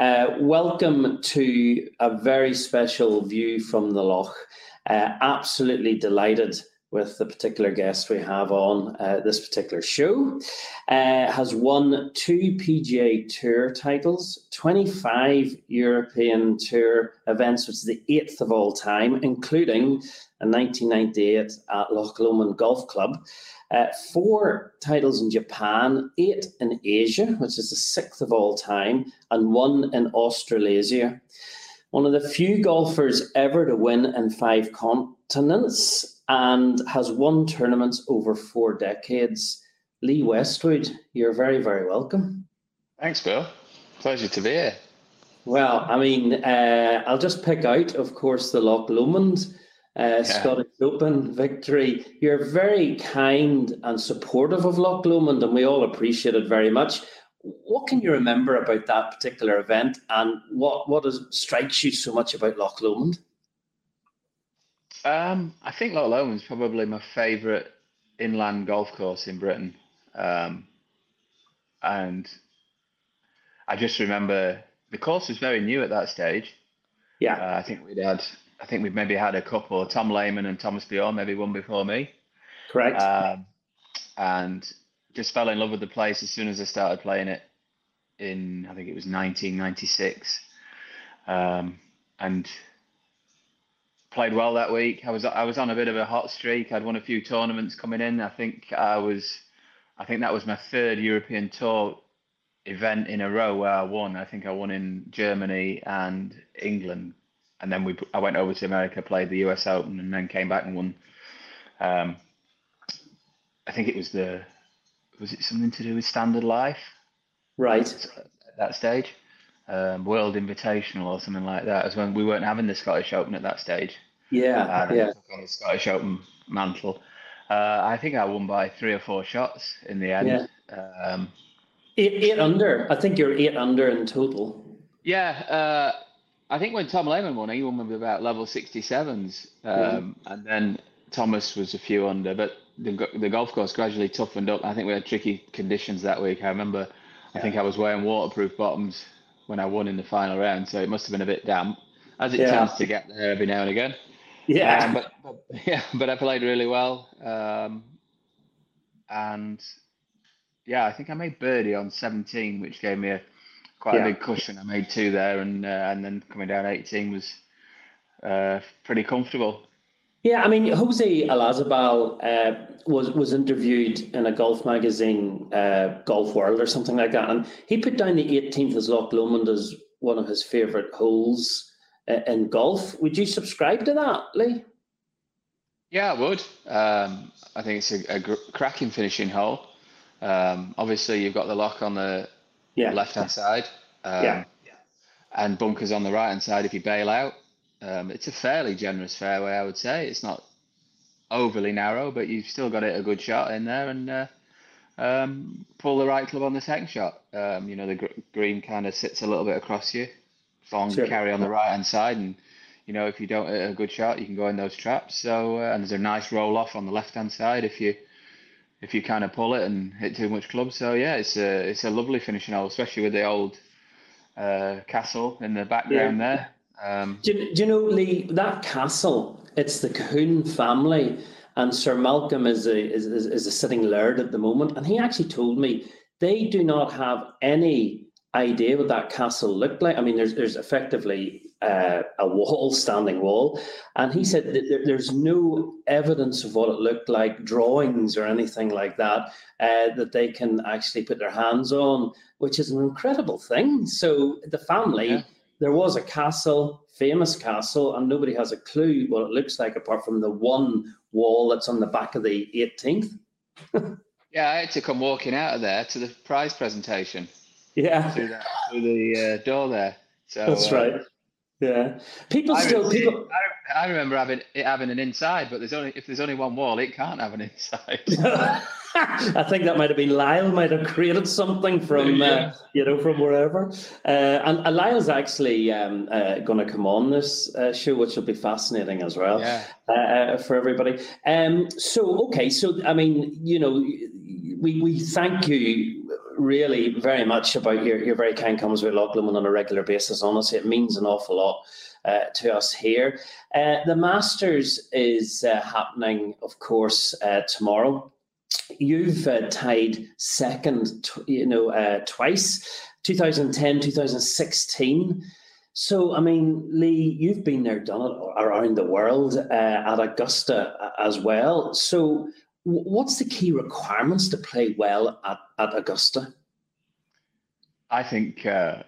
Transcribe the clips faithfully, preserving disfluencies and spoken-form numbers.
Uh, welcome to a very special view from the Loch. Uh, absolutely delighted with the particular guest we have on uh, this particular show. Uh, has won two P G A Tour titles, twenty-five European Tour events, which is the eighth of all time, including in nineteen ninety-eight at Loch Lomond Golf Club, uh, four titles in Japan, eight in Asia, which is the sixth of all time, and one in Australasia. One of the few golfers ever to win in five continents, and has won tournaments over four decades. Lee Westwood, you're very, very welcome. Thanks, Bill. Pleasure to be here. Well, I mean, uh, I'll just pick out, of course, the Loch Lomond uh, yeah. Scottish Open victory. You're very kind and supportive of Loch Lomond, and we all appreciate it very much. What can you remember about that particular event, and what, what is, strikes you so much about Loch Lomond? Um, I think Loch Lomond's probably my favourite inland golf course in Britain, um, and I just remember the course was very new at that stage. Yeah, uh, I think we'd had, I think we'd maybe had a couple. Tom Lehman and Thomas Bjorn maybe one before me. Correct. Um, and just fell in love with the place as soon as I started playing it. In I think it was nineteen ninety-six, um, and. Played well that week. I was I was on a bit of a hot streak. I'd won a few tournaments coming in. I think I was, I think that was my third European Tour event in a row where I won. I think I won in Germany and England, and then we I went over to America, played the U S Open, and then came back and won. Um, I think it was the, was it something to do with Standard Life? Right. At that stage, um, World Invitational or something like that. It was when we weren't having the Scottish Open at that stage. Yeah, uh, yeah. I took on the Scottish Open mantle. Uh, I think I won by three or four shots in the end. Yeah. Um, eight, eight under. I think you're eight under in total. Yeah. Uh, I think when Tom Lehman won, he won with about level sixty-sevens. Um, yeah. And then Thomas was a few under. But the, the golf course gradually toughened up. I think we had tricky conditions that week. I remember yeah. I think I was wearing waterproof bottoms when I won in the final round. So it must have been a bit damp, as it yeah. tends to get there every now and again. Yeah, um, but, but yeah, but I played really well, um, and yeah, I think I made birdie on seventeen, which gave me a quite yeah. a big cushion. I made two there, and uh, and then coming down eighteen was uh, pretty comfortable. Yeah, I mean, Jose Alazabal uh, was was interviewed in a golf magazine, uh, Golf World or something like that, and he put down the eighteenth as Loch Lomond as one of his favourite holes in golf. Would you subscribe to that, Lee? Yeah, I would. Um, I think it's a, a gr- cracking finishing hole. Um, obviously, you've got the lock on the yeah. left-hand side, um, yeah. and bunkers on the right-hand side if you bail out. Um, it's a fairly generous fairway, I would say. It's not overly narrow, but you've still got it a good shot in there, and uh, um, pull the right club on the second shot. Um, you know, the gr- green kind of sits a little bit across you. Long sure. carry on the right hand side, and you know, if you don't hit a good shot, you can go in those traps. So uh, and there's a nice roll off on the left hand side if you if you kind of pull it and hit too much club. So yeah, it's a it's a lovely finishing hole, especially with the old uh, castle in the background yeah. there. Um, do, do you know, Lee, that castle? It's the Cahoon family, and Sir Malcolm is a is is a sitting laird at the moment, and he actually told me they do not have any idea what that castle looked like. I mean, there's there's effectively uh, a wall, standing wall, and he said that there, there's no evidence of what it looked like, drawings or anything like that, uh, that they can actually put their hands on, which is an incredible thing. So the family, yeah. there was a castle, famous castle, and nobody has a clue what it looks like apart from the one wall that's on the back of the eighteenth. Yeah, I had to come walking out of there to the prize presentation. Yeah, through, that, through the uh, door there. So that's right. Uh, yeah, people I still. Re- people... I, I remember having it having an inside, but there's only if there's only one wall, it can't have an inside. I think that might have been Lyle might have created something from yeah. uh, you know from wherever. Uh, and uh, Lyle's actually um, uh, going to come on this uh, show, which will be fascinating as well yeah. uh, for everybody. Um, so okay, so I mean, you know, we we thank you really very much about your, your very kind comments with Loch Lomond on a regular basis. Honestly, it means an awful lot uh, to us here. Uh, the Masters is uh, happening, of course, uh, tomorrow. You've uh, tied second, tw- you know, uh, twice, two thousand ten, two thousand sixteen. So, I mean, Lee, you've been there, done it around the world, uh, at Augusta as well. So what's the key requirements to play well at, at Augusta? I think uh,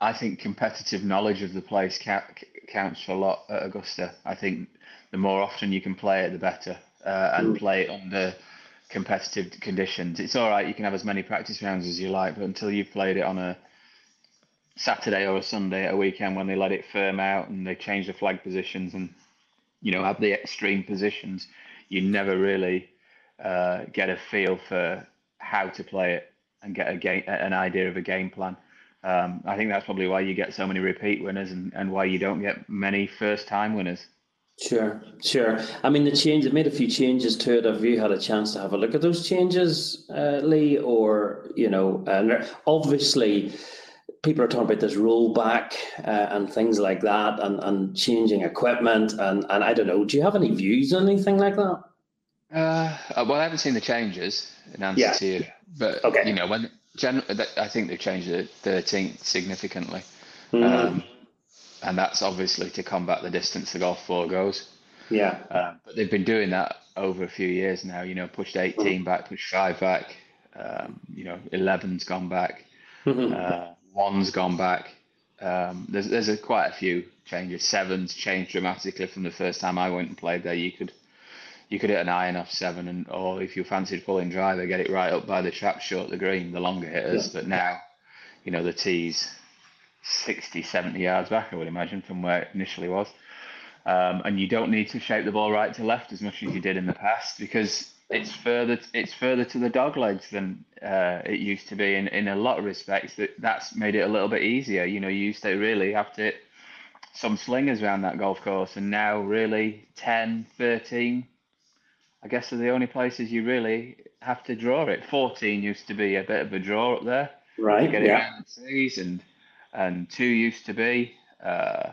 I think competitive knowledge of the place ca- counts for a lot at Augusta. I think the more often you can play it, the better, uh, and mm. play it under competitive conditions. It's all right, you can have as many practice rounds as you like, but until you've played it on a Saturday or a Sunday at a weekend when they let it firm out and they change the flag positions and, you know, have the extreme positions, you never really uh, get a feel for how to play it and get a game, an idea of a game plan. Um, I think that's probably why you get so many repeat winners and, and why you don't get many first-time winners. Sure, sure. I mean, the change, it made a few changes to it. Have you had a chance to have a look at those changes, uh, Lee? Or, you know, uh, obviously people are talking about this rollback uh, and things like that, and, and changing equipment, and, and I don't know. Do you have any views on anything like that? Uh, well, I haven't seen the changes in answer yeah. to you, but okay. you know, when gen- I think they've changed the thirteenth significantly, mm. um, and that's obviously to combat the distance the golf ball goes. Yeah, uh, but they've been doing that over a few years now. You know, pushed eighteen mm. back, pushed five back. Um, you know, eleven's gone back. Mm-hmm. Uh, One's gone back. Um, there's there's a, quite a few changes. Seven's changed dramatically from the first time I went and played there. You could you could hit an iron off seven, and or if you fancied pulling driver, get it right up by the trap short the green, the longer hitters. Yeah. But now, you know, the tee's sixty, seventy yards back, I would imagine, from where it initially was. Um, and you don't need to shape the ball right to left as much as you did in the past, because it's further it's further to the dog legs than uh, it used to be in, in a lot of respects. That that's made it a little bit easier. You know, you used to really have to hit some slingers around that golf course, and now really ten, thirteen, I guess, are the only places you really have to draw it. fourteen used to be a bit of a draw up there. Right, you get yeah. it around the trees, and, and two used to be. Uh,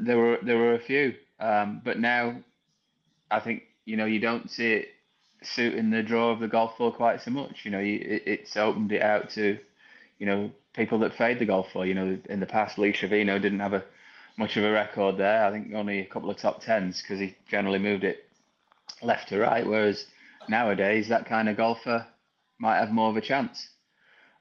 there were, there were a few, um, but now I think, you know, you don't see it suiting the draw of the golf ball quite so much. You know, you, it, it's opened it out to, you know, people that fade the golf ball. You know, in the past, Lee Trevino didn't have a much of a record there. I think only a couple of top tens, because he generally moved it left to right. Whereas nowadays, that kind of golfer might have more of a chance.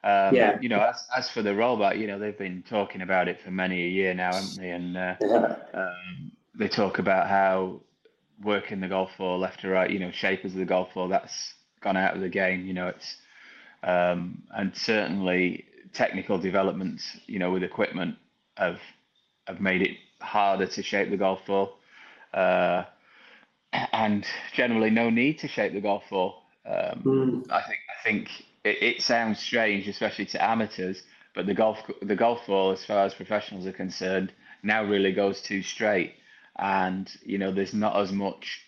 Um, yeah. You know, as, as for the rollback, you know, they've been talking about it for many a year now, haven't they? And uh, yeah. um, they talk about how working the golf ball left to right, you know, shapers of the golf ball, that's gone out of the game. You know, it's um, and certainly technical developments, you know, with equipment have have made it harder to shape the golf ball, uh, and generally no need to shape the golf ball. Um, mm. I think I think it, it sounds strange, especially to amateurs, but the golf the golf ball, as far as professionals are concerned, now really goes too straight. And, you know, there's not as much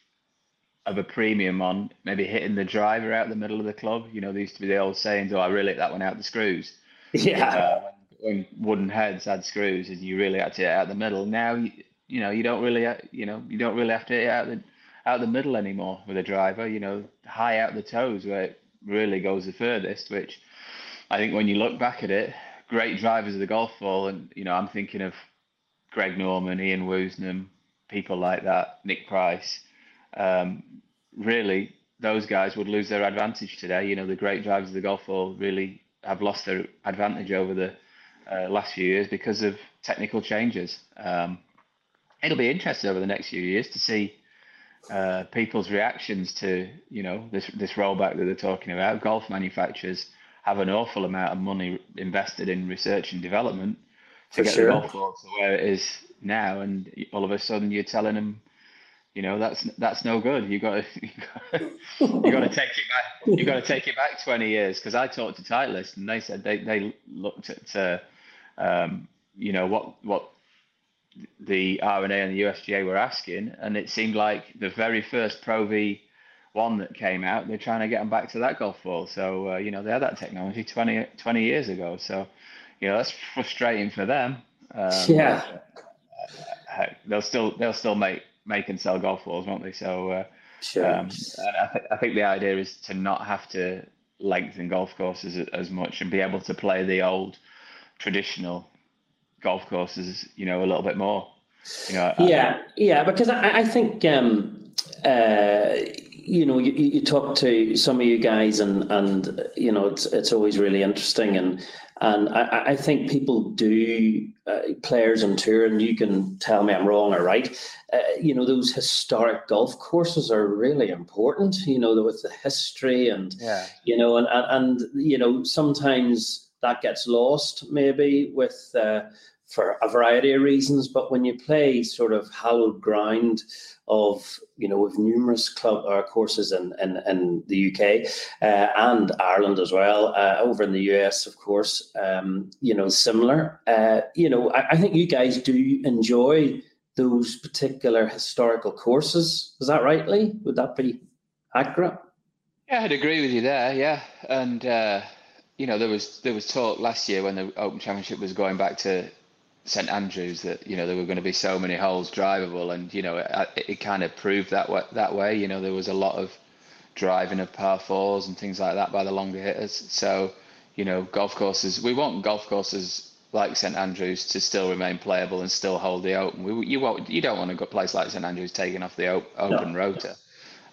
of a premium on maybe hitting the driver out the middle of the club. You know, there used to be the old sayings, oh, I really hit that one out the screws. Yeah. Uh, when, when wooden heads had screws and you really had to hit it out the middle. Now, you, you know, you don't really, you know, you don't really have to hit it out the, out the middle anymore with a driver. You know, high out the toes where it really goes the furthest, which I think when you look back at it, great drivers of the golf ball. And, you know, I'm thinking of Greg Norman, Ian Woosnam, people like that, Nick Price, um, really, those guys would lose their advantage today. You know, the great drivers of the golf ball really have lost their advantage over the uh, last few years because of technical changes. Um, it'll be interesting over the next few years to see uh, people's reactions to, you know, this this rollback that they're talking about. Golf manufacturers have an awful amount of money invested in research and development to For get sure. the golf ball to where it is now, and all of a sudden you're telling them, you know, that's that's no good. You got to you got to take it back. You got to take it back twenty years. Because I talked to Titleist, and they said they they looked at uh, um, you know what what the R N A and the U S G A were asking, and it seemed like the very first Pro V one that came out, they're trying to get them back to that golf ball. So, uh, you know, they had that technology twenty, twenty years ago. So, you know, that's frustrating for them. Um, yeah. They'll still, they'll still make, make and sell golf balls, won't they? So, uh, sure. um, and I, th- I think the idea is to not have to lengthen golf courses as much and be able to play the old traditional golf courses, you know, a little bit more. You know, yeah, I, yeah, because I, I think, um, uh, you know, you, you talk to some of you guys and, and you know, it's it's always really interesting. And and I, I think people do, uh, players on tour, and you can tell me I'm wrong or right, uh, you know, those historic golf courses are really important, you know, with the history and, yeah. you know, and, and, and, you know, sometimes that gets lost maybe with... Uh, for a variety of reasons, but when you play sort of hallowed ground of, you know, with numerous club or courses in, in, in the U K uh, and Ireland as well, uh, over in the U S, of course, um, you know, similar, uh, you know, I, I think you guys do enjoy those particular historical courses. Is that right, Lee? Would that be accurate? Yeah, I'd agree with you there, yeah. And, uh, you know, there was there was talk last year when the Open Championship was going back to St Andrews that, you know, there were going to be so many holes drivable, and, you know, it, it kind of proved that way, that way, you know, there was a lot of driving of par fours and things like that by the longer hitters. So, you know, golf courses, we want golf courses like St Andrews to still remain playable and still hold the Open. We, you, want, you don't want a good place like St Andrews taking off the op, open no. rotor.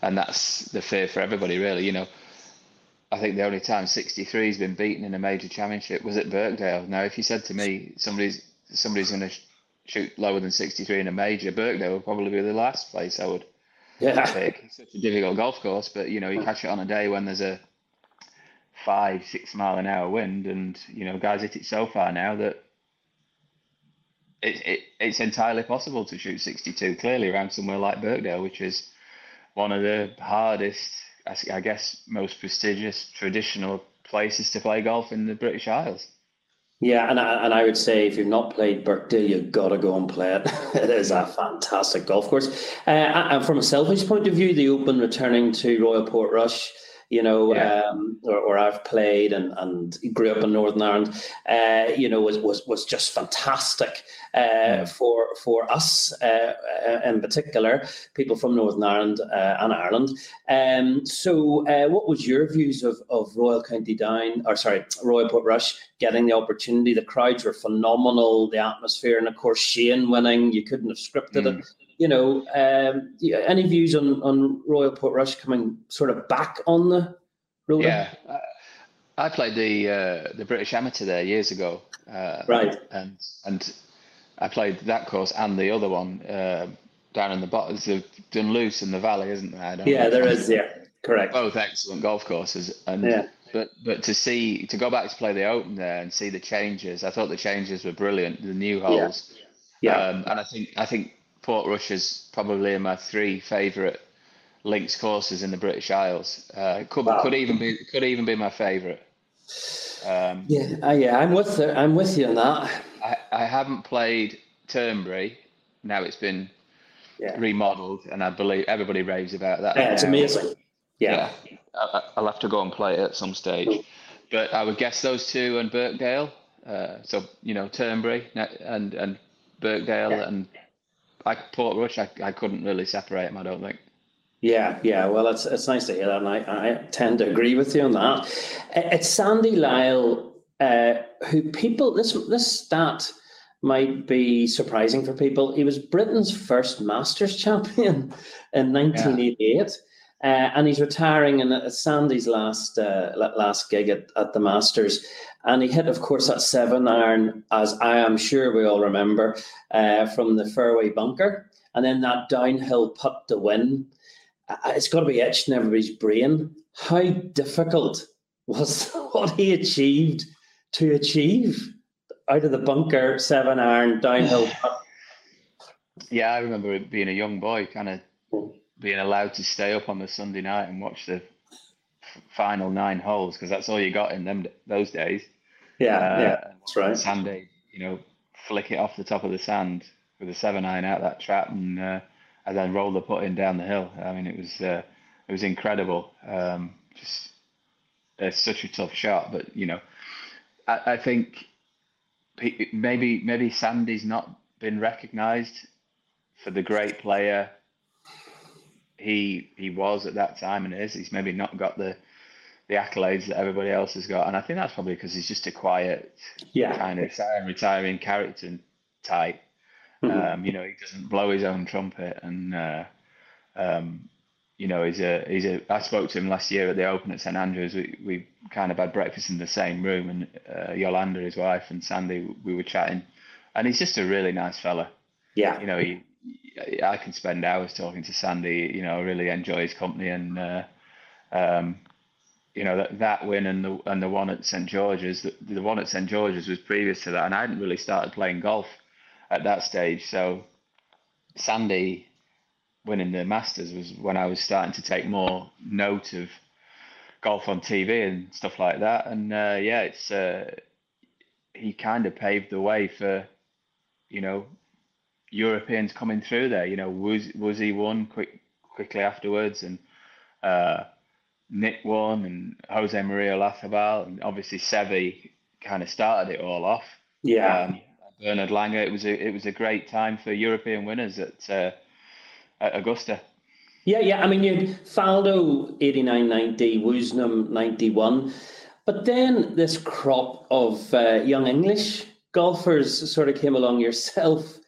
And that's the fear for everybody, really, you know. I think the only time sixty-three has been beaten in a major championship was at Birkdale. Now, if you said to me, somebody's somebody's going to sh- shoot lower than sixty-three in a major, Birkdale would probably be the last place I would yeah. pick. It's such a difficult golf course, but, you know, you catch it on a day when there's a five, six mile an hour wind, and, you know, guys hit it so far now that it, it it's entirely possible to shoot sixty-two clearly around somewhere like Birkdale, which is one of the hardest, I guess, most prestigious traditional places to play golf in the British Isles. Yeah, and I, and I would say if you've not played Birkdale, you've got to go and play it. It is a fantastic golf course. Uh, and from a selfish point of view, the Open returning to Royal Portrush, you know, yeah. um, or, or I've played and, and grew up in Northern Ireland, uh, you know, was, was, was just fantastic uh, yeah. for for us, uh, in particular, people from Northern Ireland uh, and Ireland. Um, so uh, what was your views of, of Royal County Down, or sorry, Royal Portrush getting the opportunity? The crowds were phenomenal, the atmosphere, and of course, Shane winning, you couldn't have scripted mm. it. You know, um, any views on, on Royal Portrush coming sort of back on the road? Yeah, I played the uh, the British Amateur there years ago. Uh, right. And and I played that course and the other one uh, down in the bottom. There's the Dunluce in the valley, isn't there? I don't yeah, know. There is. Yeah, correct. Both excellent golf courses. And yeah. But but to see to go back to play the Open there and see the changes, I thought the changes were brilliant. The new holes. Yeah. yeah. Um, and I think I think. Portrush is probably in my three favourite links courses in the British Isles. Uh, could wow. could even be could even be my favourite. Um, yeah, uh, yeah, I'm with the, I'm with you on that. I, I haven't played Turnberry. Now it's been yeah. remodelled, and I believe everybody raves about that. Yeah, now. It's amazing. Yeah, yeah. I, I'll have to go and play it at some stage. Cool. But I would guess those two and Birkdale. Uh, so you know Turnberry and and Birkdale yeah. and. I Portrush, I, I couldn't really separate them, I don't think. Yeah, yeah. Well, it's it's nice to hear that, and I, I tend to agree with you on that. It's Sandy Lyle, uh, who people this this stat might be surprising for people. He was Britain's first Masters champion in nineteen eighty-eight, yeah. uh, and he's retiring in uh, Sandy's last uh, last gig at, at the Masters. And he hit, of course, that seven iron, as I am sure we all remember, uh, from the fairway bunker. And then that downhill putt to win. It's got to be etched in everybody's brain. How difficult was what he achieved to achieve out of the bunker, seven iron, downhill putt? Yeah, I remember being a young boy, kind of being allowed to stay up on the Sunday night and watch the final nine holes, because that's all you got in them those days. Yeah, uh, yeah, that's right. Sandy, you know, flick it off the top of the sand with a seven iron out that trap, and uh, and then roll the putt in down the hill. I mean, it was uh, it was incredible. Um, just it's such a tough shot, but you know, I, I think maybe maybe Sandy's not been recognised for the great player he he was at that time, and is. He's maybe not got the the accolades that everybody else has got, and I think that's probably because he's just a quiet, yeah, kind of retiring, retiring character type. Mm-hmm. Um, you know, he doesn't blow his own trumpet, and uh, um, you know, he's a he's a. I spoke to him last year at the Open at St Andrews. We we kind of had breakfast in the same room, and uh, Yolanda, his wife, and Sandy, we were chatting, and he's just a really nice fella. Yeah, you know, he, I can spend hours talking to Sandy. You know, I really enjoy his company, and uh, um. You know, that, that win and the and the one at Saint George's, the, the one at Saint George's was previous to that, and I hadn't really started playing golf at that stage. So Sandy winning the Masters was when I was starting to take more note of golf on T V and stuff like that. And uh, yeah, it's uh, he kind of paved the way for, you know, Europeans coming through there. You know, was was he won quick quickly afterwards, and. Uh, Nick won, and Jose Maria Olazabal, and obviously Seve kind of started it all off. Yeah, um, Bernard Langer. It was a it was a great time for European winners at uh, at Augusta. Yeah, yeah. I mean, you had Faldo eighty-nine ninety, Woosnam ninety-one, but then this crop of uh, young English golfers sort of came along. Yourself,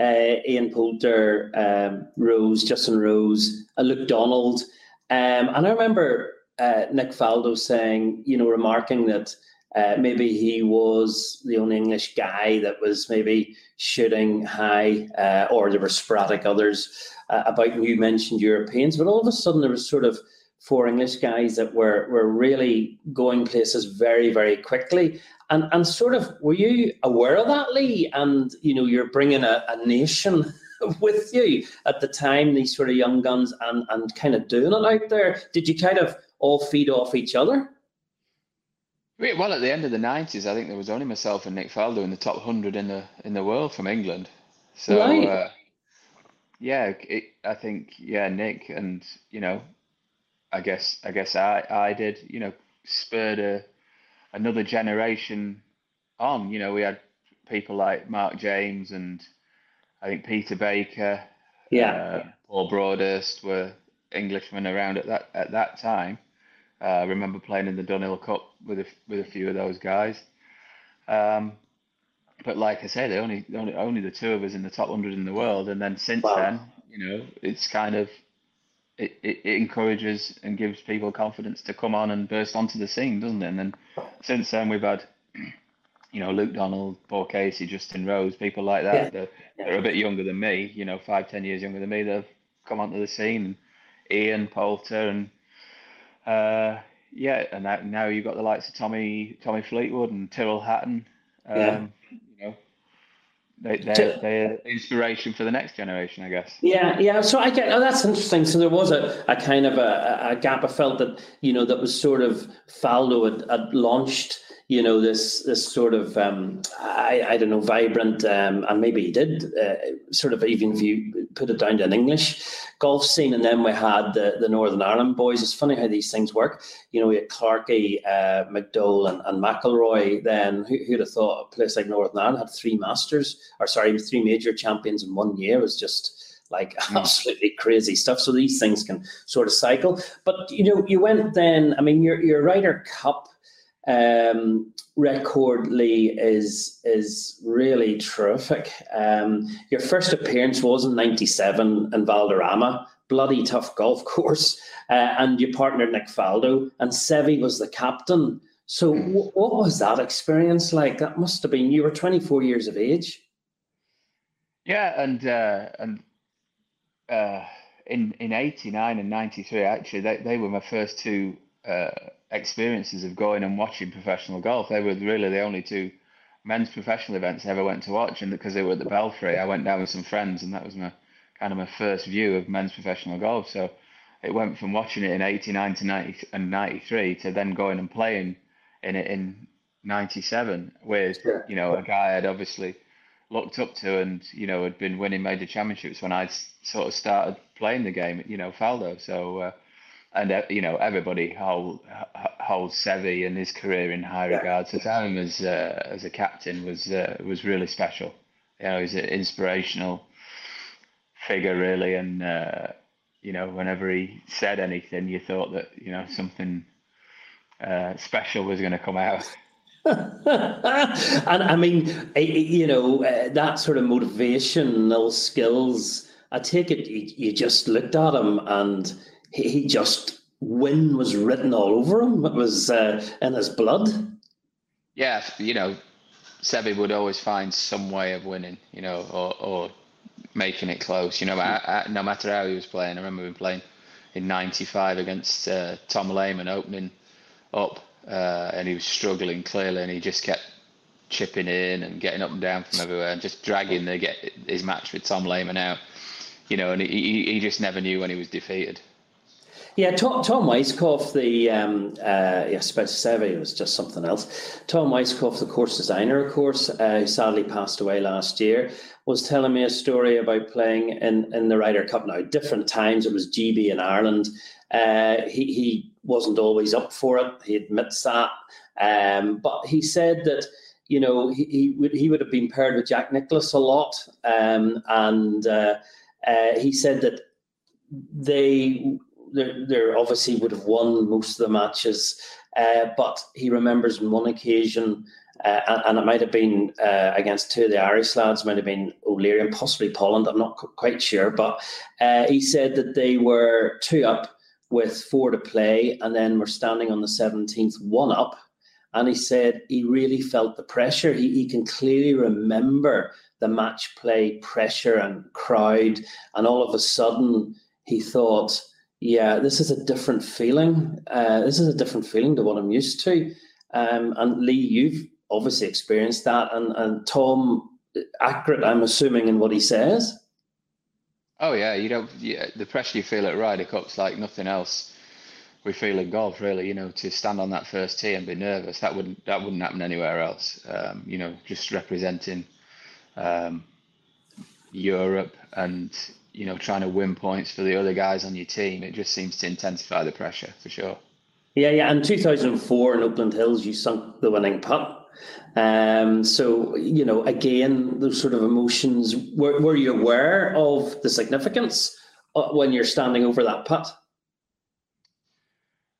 uh, Ian Poulter, um, Rose, Justin Rose, uh, Luke Donald. Um, and I remember uh, Nick Faldo saying, you know, remarking that uh, maybe he was the only English guy that was maybe shooting high, uh, or there were sporadic others uh, about. You mentioned Europeans, but all of a sudden there was sort of four English guys that were were really going places very, very quickly. And and sort of, were you aware of that, Lee? And, you know, you're bringing a, a nation with you at the time, these sort of young guns, and and kind of doing it out there. Did you kind of all feed off each other? Well, at the end of the nineties, I think there was only myself and Nick Faldo in the top one hundred in the in the world from England. So right. uh, yeah, it, I think yeah, Nick and you know, I guess I guess I I did you know spurred a another generation on. You know, we had people like Mark James and. I think Peter Baker, yeah, uh, Paul Broadhurst were Englishmen around at that at that time. Uh, I remember playing in the Dunhill Cup with a, with a few of those guys. Um, but like I say, they only, only only the two of us in the top one hundred in the world. And then since wow. then, you know, it's kind of it, it, it encourages and gives people confidence to come on and burst onto the scene, doesn't it? And then since then, we've had. You know, Luke Donald, Paul Casey, Justin Rose, people like that. Yeah. They're, yeah. they're a bit younger than me, you know, five, ten years younger than me. They've come onto the scene. Ian Poulter, and uh, yeah, and that, now you've got the likes of Tommy, Tommy Fleetwood, and Tyrrell Hatton. Um, yeah. You know, they, they're, they're inspiration for the next generation, I guess. Yeah, yeah. So I get. Oh, that's interesting. So there was a, a kind of a, a gap. I felt that you know that was sort of Faldo had, had launched. You know, this this sort of, um, I, I don't know, vibrant, um, and maybe he did uh, sort of even if you put it down to an English golf scene. And then we had the, the Northern Ireland boys. It's funny how these things work. You know, we had Clarkey, uh, McDowell and, and McIlroy. Then who, who'd have thought a place like Northern Ireland had three masters, or sorry, three major champions in one year? It was just like mm. absolutely crazy stuff. So these things can sort of cycle. But, you know, you went then, I mean, your, your Ryder Cup Um, record, Lee, is is really terrific. Um, your first appearance was in ninety-seven in Valderrama, bloody tough golf course, uh, and you partnered Nick Faldo, and Seve was the captain. So w- what was that experience like? That must have been, you were twenty-four years of age. Yeah, and uh, and uh, in in eighty-nine and ninety-three, actually, they, they were my first two uh experiences of going and watching professional golf. They were really the only two men's professional events I ever went to watch, and because they were at the Belfry, I went down with some friends, and that was my kind of my first view of men's professional golf. So it went from watching it in eighty-nine to ninety and ninety-three to then going and playing in it in ninety-seven with, you know, a guy I'd obviously looked up to, and, you know, had been winning major championships when I'd sort of started playing the game, you know, Faldo. So uh, and you know everybody hold, holds Seve and his career in high yeah. regard. So time as uh, as a captain was uh, was really special. You know, he's an inspirational figure, really, and uh, you know, whenever he said anything, you thought that you know something uh, special was going to come out. And I mean, it, it, you know, uh, that sort of motivational skills. I take it you, you just looked at him and he, he just win was written all over him. It was uh, in his blood. Yeah, you know, Seve would always find some way of winning, you know, or or making it close. You know, I, I, no matter how he was playing. I remember him playing in ninety-five against uh, Tom Lehman, opening up. Uh, and he was struggling clearly, and he just kept chipping in and getting up and down from everywhere, and just dragging the get his match with Tom Lehman out, you know. And he he just never knew when he was defeated. Yeah, Tom Tom Weisskopf, the um, uh, yeah, Seve was just something else. Tom Weisskopf, the course designer, of course, uh, who sadly passed away last year, was telling me a story about playing in in the Ryder Cup. Now, different times, it was G B in Ireland. Uh, he he. wasn't always up for it. He admits that. Um, but he said that, you know, he, he would he would have been paired with Jack Nicklaus a lot. Um, and uh, uh, he said that they they obviously would have won most of the matches. Uh, but he remembers on one occasion, uh, and, and it might have been uh, against two of the Irish lads, might have been O'Leary and possibly Polland, I'm not quite sure. But uh, he said that they were two up with four to play, and then we're standing on the seventeenth, one up, and he said he really felt the pressure. He, he can clearly remember the match play pressure and crowd, and all of a sudden he thought, yeah, this is a different feeling. Uh, this is a different feeling to what I'm used to. Um, and Lee, you've obviously experienced that, and, and Tom, accurate, I'm assuming, in what he says. Oh yeah, you don't. Yeah, the pressure you feel at Ryder Cup's like nothing else we feel in golf, really. You know, to stand on that first tee and be nervous, that wouldn't that wouldn't happen anywhere else. Um, you know, just representing um, Europe and you know trying to win points for the other guys on your team, it just seems to intensify the pressure for sure. Yeah, yeah. And two thousand four in Oakland Hills, you sunk the winning putt. Um, so, you know, again, those sort of emotions, were, were you aware of the significance when you're standing over that putt?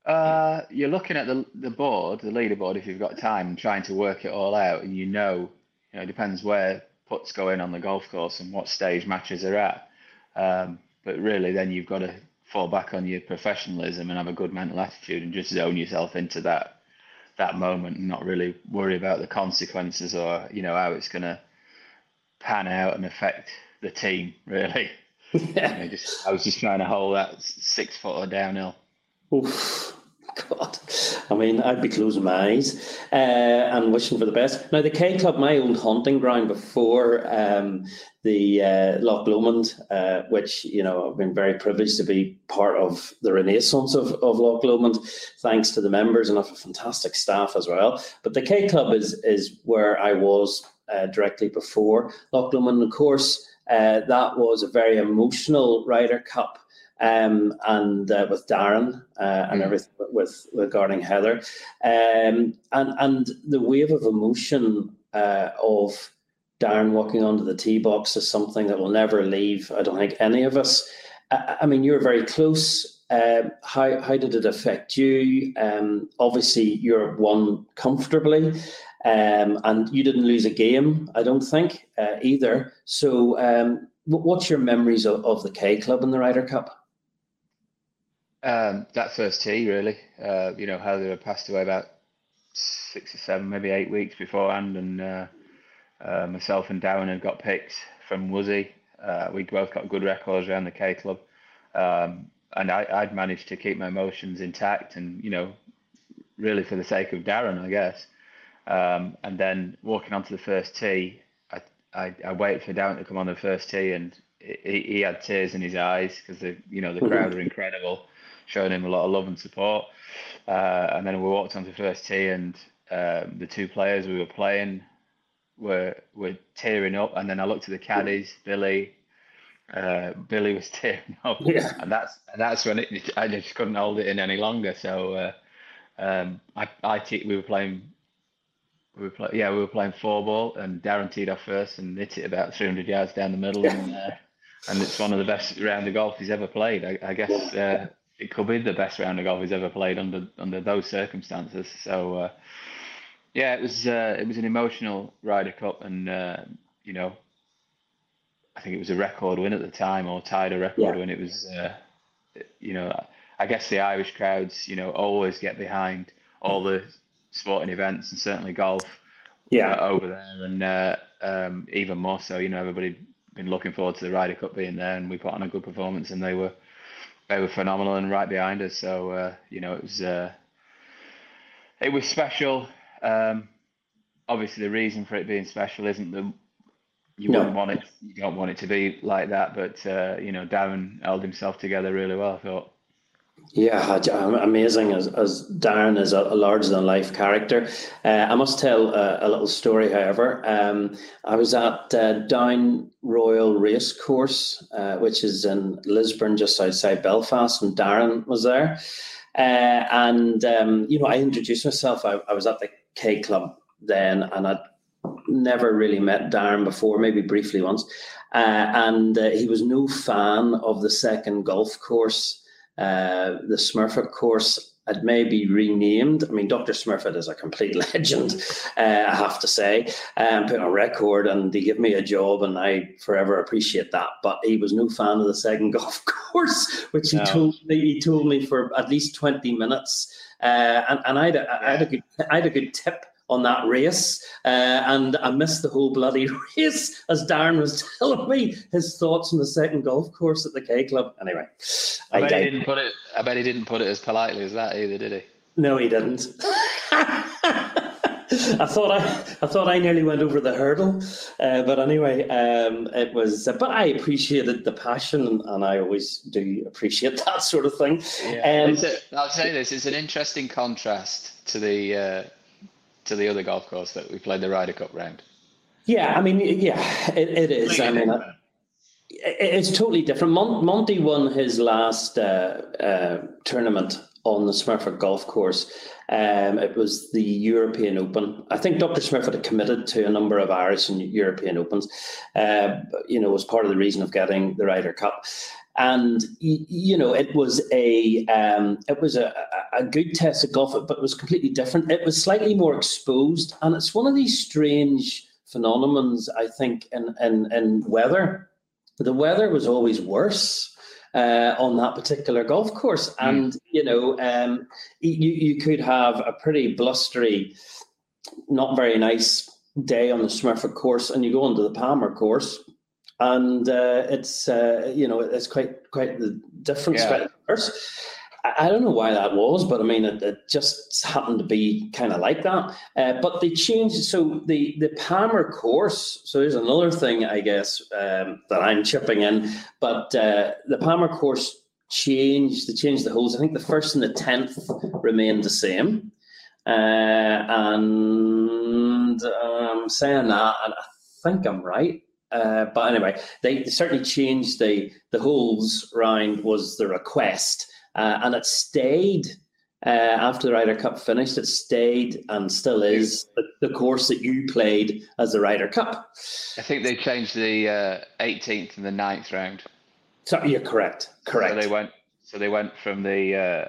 Uh, you're looking at the, the board, the leaderboard, if you've got time, trying to work it all out. And, you know, you know, it depends where putts go in on the golf course and what stage matches are at. Um, but really, then you've got to fall back on your professionalism and have a good mental attitude and just zone yourself into that. that moment and not really worry about the consequences or, you know, how it's going to pan out and affect the team, really. Yeah. You know, just, I was just trying to hold that six footer downhill. Oof, God. I mean, I'd be closing my eyes uh, and wishing for the best. Now, the K Club, my old haunting ground before um, the uh, Loch Lomond, uh, which, you know, I've been very privileged to be part of the renaissance of, of Loch Lomond, thanks to the members and a fantastic staff as well. But the K Club is, is where I was uh, directly before Loch Lomond. Of course, uh, that was a very emotional Ryder Cup. Um, and uh, with Darren uh, and mm. everything with regarding Heather, um, and and the wave of emotion uh, of Darren walking onto the tee box is something that will never leave. I don't think any of us. I, I mean, you were very close. Uh, how how did it affect you? Um, obviously, Europe won comfortably, um, and you didn't lose a game. I don't think uh, either. So, um, what's your memories of, of the K Club and the Ryder Cup? Um, that first tee, really. Uh, you know, Heather had passed away about six or seven, maybe eight weeks beforehand, and uh, uh, myself and Darren had got picks from Wuzzy. Uh, we both got good records around the K Club, um, and I, I'd managed to keep my emotions intact, and you know, really for the sake of Darren, I guess. Um, and then walking onto the first tee, I I, I waited for Darren to come on the first tee, and he, he had tears in his eyes because the you know the crowd were incredible, showing him a lot of love and support. Uh, and then we walked onto first tee, and um, the two players we were playing were were tearing up. And then I looked at the caddies, Billy, uh, Billy was tearing up, yeah. and that's and that's when it, I just couldn't hold it in any longer. So uh, um, I, I te- we were playing, we were play- yeah, we were playing four ball, and Darren teed off first and hit it about three hundred yards down the middle, yeah. and, uh, and it's one of the best round of golf he's ever played. I, I guess uh, it could be the best round of golf he's ever played under under those circumstances. So. Uh, Yeah, it was uh, it was an emotional Ryder Cup, and uh, you know, I think it was a record win at the time, or tied a record yeah. win. It was, uh, you know, I guess the Irish crowds, you know, always get behind all the sporting events, and certainly golf, yeah, uh, over there, and uh, um, even more so. You know, everybody been looking forward to the Ryder Cup being there, and we put on a good performance, and they were they were phenomenal and right behind us. So uh, you know, it was uh, it was special. Um, obviously the reason for it being special isn't that you no. wouldn't want it, you don't want it to be like that, but uh, you know, Darren held himself together really well, I thought. Yeah, amazing, as, as Darren is a larger-than-life character. Uh, I must tell a, a little story, however. Um, I was at uh, Down Royal Racecourse, uh, which is in Lisburn, just outside Belfast, and Darren was there. Uh, and, um, you know, I introduced myself. I, I was at the K Club then, and I'd never really met Darren before, maybe briefly once. Uh, and uh, he was no fan of the second golf course. Uh, the Smurfit course had maybe renamed. I mean, Doctor Smurfit is a complete legend, uh, I have to say. Um, put on record, and he gave me a job, and I forever appreciate that. But he was no fan of the second golf course, which he no. told me. He told me for at least twenty minutes, uh, and and I had a, I had a good I had a good tip on that race, uh, and I missed the whole bloody race, as Darren was telling me his thoughts on the second golf course at the K Club. Anyway, I, I bet he didn't put it. I bet he didn't put it as politely as that either, did he? No, he didn't. I thought I, I thought I nearly went over the hurdle, uh, but anyway, um, it was. Uh, but I appreciated the passion, and I always do appreciate that sort of thing. Yeah. Um, a, I'll tell you this: it's an interesting contrast to the. Uh, to the other golf course that we played the Ryder Cup round. Yeah, I mean, yeah, it, it is. I mean, it, it's totally different. Mon- Monty won his last uh, uh, tournament on the Smurfit golf course. Um, it was the European Open. I think Doctor Smurfit had committed to a number of Irish and European Opens, uh, you know, was part of the reason of getting the Ryder Cup. And, you know, it was a um, it was a, a good test of golf, but it was completely different. It was slightly more exposed. And it's one of these strange phenomenons, I think, in, in, in weather. The weather was always worse uh, on that particular golf course. And, mm. you know, um, you, you could have a pretty blustery, not very nice day on the Smurfit course, and you go onto the Palmer course. And uh, it's uh, you know, it's quite quite the difference. Yeah. I don't know why that was, but I mean, it, it just happened to be kind of like that. Uh, but they changed, so the the Palmer course. So there's another thing, I guess, um, that I'm chipping in. But uh, the Palmer course changed. They changed the holes. I think the first and the tenth remained the same. Uh, and um, saying that, and I think I'm right. Uh, but anyway, they certainly changed the the holes round was the request, uh, and it stayed uh, after the Ryder Cup finished. It stayed and still is the, the course that you played as the Ryder Cup. I think they changed the uh, eighteenth and the ninth round. So you're correct. Correct. So they went. So they went from the uh,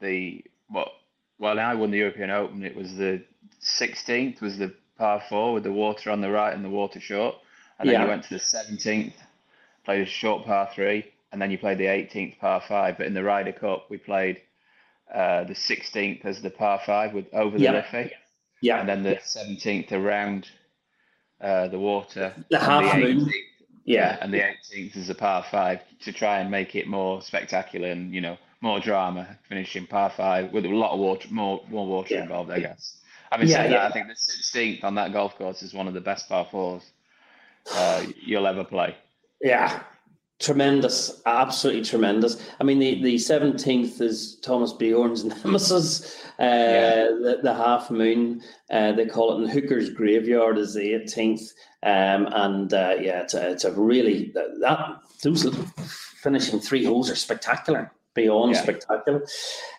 the what? Well, I won the European Open. It was the sixteenth. Was the par four with the water on the right and the water short. And then yeah. you went to the seventeenth, played a short par three, and then you played the eighteenth par five. But in the Ryder Cup, we played uh, the sixteenth as the par five with over the yeah. Liffey. Yeah. And then the yeah. seventeenth around uh, the water. The half moon. Yeah. And the eighteenth is a par five to try and make it more spectacular and, you know, more drama. Finishing par five with a lot of water, more more water yeah. involved, I guess. Having yeah, said yeah. that, I think the sixteenth on that golf course is one of the best par fours uh, you'll ever play. Yeah, Tremendous, absolutely tremendous. I mean, the, the seventeenth is Thomas Bjorn's nemesis, uh, yeah. the, the half moon, uh, they call it, and Hooker's graveyard is the eighteenth. Um, and uh, yeah, it's a, it's a really, that those finishing three holes are spectacular, beyond yeah. spectacular.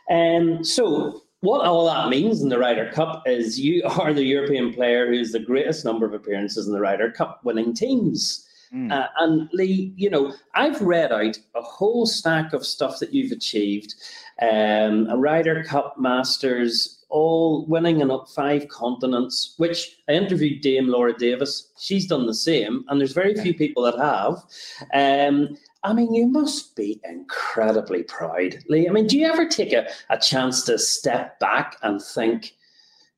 And um, so, what all that means in the Ryder Cup is you are the European player who's the greatest number of appearances in the Ryder Cup winning teams. Mm. Uh, and Lee, you know, I've read out a whole stack of stuff that you've achieved, um, a Ryder Cup, Masters, all winning in five continents, which I interviewed Dame Laura Davis. She's done the same, and there's very yeah. few people that have. Um, I mean, you must be incredibly proud, Lee. I mean, do you ever take a, a chance to step back and think,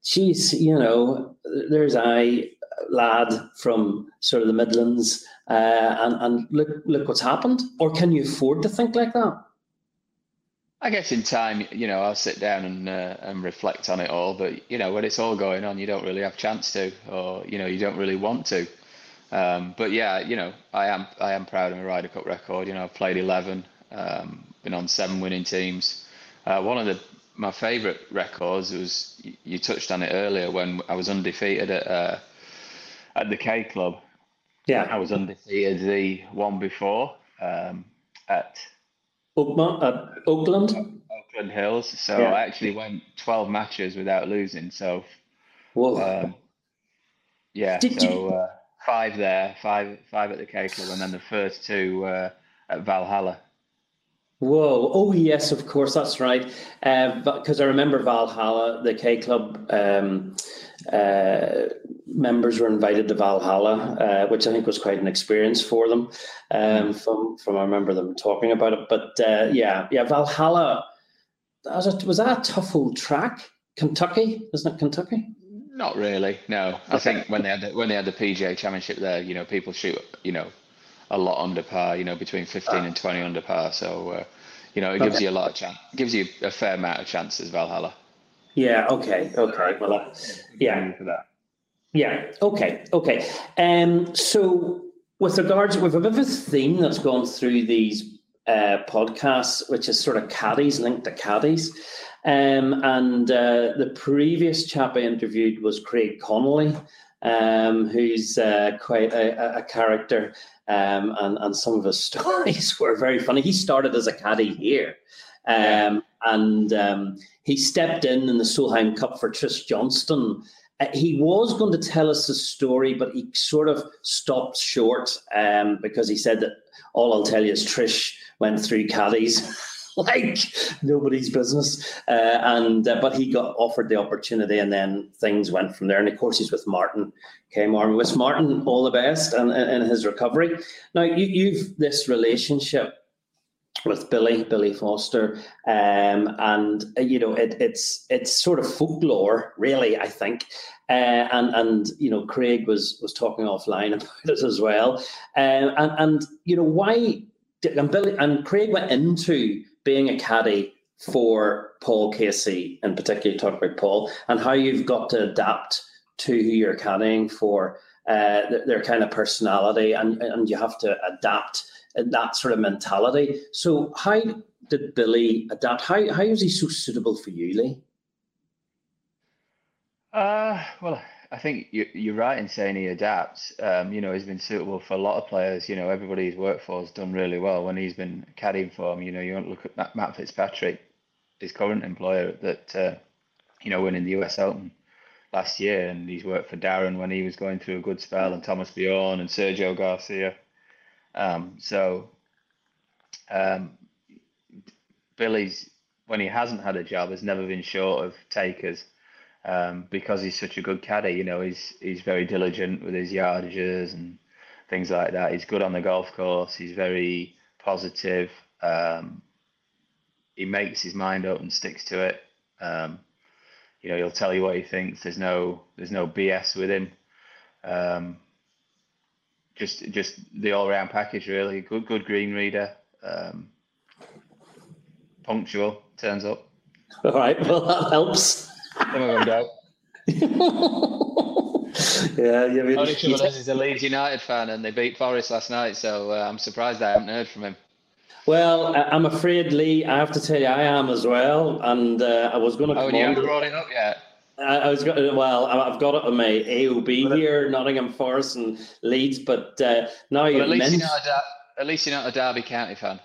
geez, you know, there's I, lad from sort of the Midlands, uh, and, and look look what's happened? Or can you afford to think like that? I guess in time, you know, I'll sit down and uh, and reflect on it all. But, you know, when it's all going on, you don't really have a chance to, or, you know, you don't really want to. Um, but, yeah, you know, I am I am proud of my Ryder Cup record. You know, I've played eleven, um, been on seven winning teams. Uh, one of the my favourite records was, you touched on it earlier, when I was undefeated at... Uh, At the K Club, yeah, I was undefeated the one before um, at Oakland, uh, Oakland, Oakland Hills. So yeah. I actually went twelve matches without losing. So, um, yeah, Did so you... uh, five there, five, five at the K Club, and then the first two uh, at Valhalla. Whoa! Oh yes, of course, that's right. Uh, because I remember Valhalla, the K Club. Um, uh, members were invited to Valhalla, uh, which I think was quite an experience for them. Um, from from I remember them talking about it. But uh, yeah, yeah, Valhalla was, a, was that a tough old track? Kentucky, isn't it Kentucky? Not really. No, I think when they had the, when they had the P G A Championship there, you know, people shoot, you know, a lot under par, you know, between fifteen and twenty under par. So, uh, you know, it gives okay. you a lot of chance, gives you a fair amount of chances, Valhalla. Yeah. Okay. Okay. Well, uh, yeah. Yeah. Okay. Okay. Um, so with regards, we've a bit of a theme that's gone through these uh, podcasts, which is sort of caddies, linked to caddies. Um, and uh, the previous chap I interviewed was Craig Connolly, um, who's uh, quite a, a character. Um, and, and some of his stories were very funny. He started as a caddy here. Um, yeah. And um, he stepped in in the Solheim Cup for Tris Johnston. Uh, he was going to tell us the story, but he sort of stopped short um, because he said that all I'll tell you is Trish went through caddies like nobody's business. Uh, and uh, but he got offered the opportunity, and then things went from there. And of course, he's with Martin. Okay, Martin, with Martin, all the best in, in his recovery. Now, you, you've this relationship with Billy, Billy Foster, um, and uh, you know it, it's it's sort of folklore, really. I think, uh, and and you know Craig was was talking offline about it as well, uh, and and you know why did, and Billy and Craig went into being a caddy for Paul Casey in particular. Talk about Paul and how you've got to adapt to who you're caddying for, uh, their, their kind of personality, and and you have to adapt. That sort of mentality. So how did Billy adapt? How how is he so suitable for you, Lee? Uh, well, I think you, you're right in saying he adapts. Um, you know, he's been suitable for a lot of players. You know, everybody he's worked for has done really well when he's been caddying for him. You know, you want to look at Matt Fitzpatrick, his current employer, that, uh, you know, winning the U S Open last year. And he's worked for Darren when he was going through a good spell, and Thomas Bjorn and Sergio Garcia. Um, so, um, Billy's, when he hasn't had a job, has never been short of takers, um, because he's such a good caddy. You know, he's, he's very diligent with his yardages and things like that. He's good on the golf course. He's very positive. Um, he makes his mind up and sticks to it. Um, you know, he'll tell you what he thinks. There's no, there's no B S with him. Um, Just, just the all-round package, really. Good, good green reader. Um, punctual, turns up. All right, well that helps. Some of them don't. Yeah, yeah. The only trouble is he's a Leeds United fan and they beat Forest last night, so uh, I'm surprised I haven't heard from him. Well, I'm afraid, Lee, I have to tell you, I am as well, and uh, I was going to... Oh, you haven't brought it up yet? I was going to, well, I've got it on my A O B here, Nottingham Forest and Leeds, but uh, now well, you're at least, you're not a, at least you're not a Derby County fan.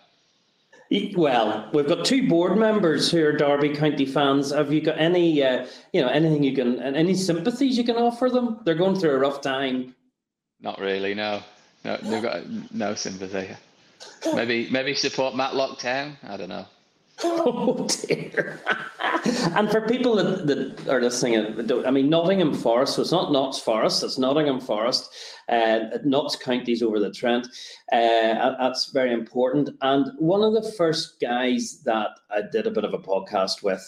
Well, we've got two board members who are Derby County fans. Have you got any, uh, you know, anything you can, any sympathies you can offer them? They're going through a rough time. Not really, no. No, they've got no sympathy. Maybe, maybe support Matt Lockdown. I don't know. Oh dear. And for people that, that are listening, I mean, Nottingham Forest, so it's not Notts Forest, it's Nottingham Forest, uh, Notts County's over the Trent. Uh, that's very important. And one of the first guys that I did a bit of a podcast with,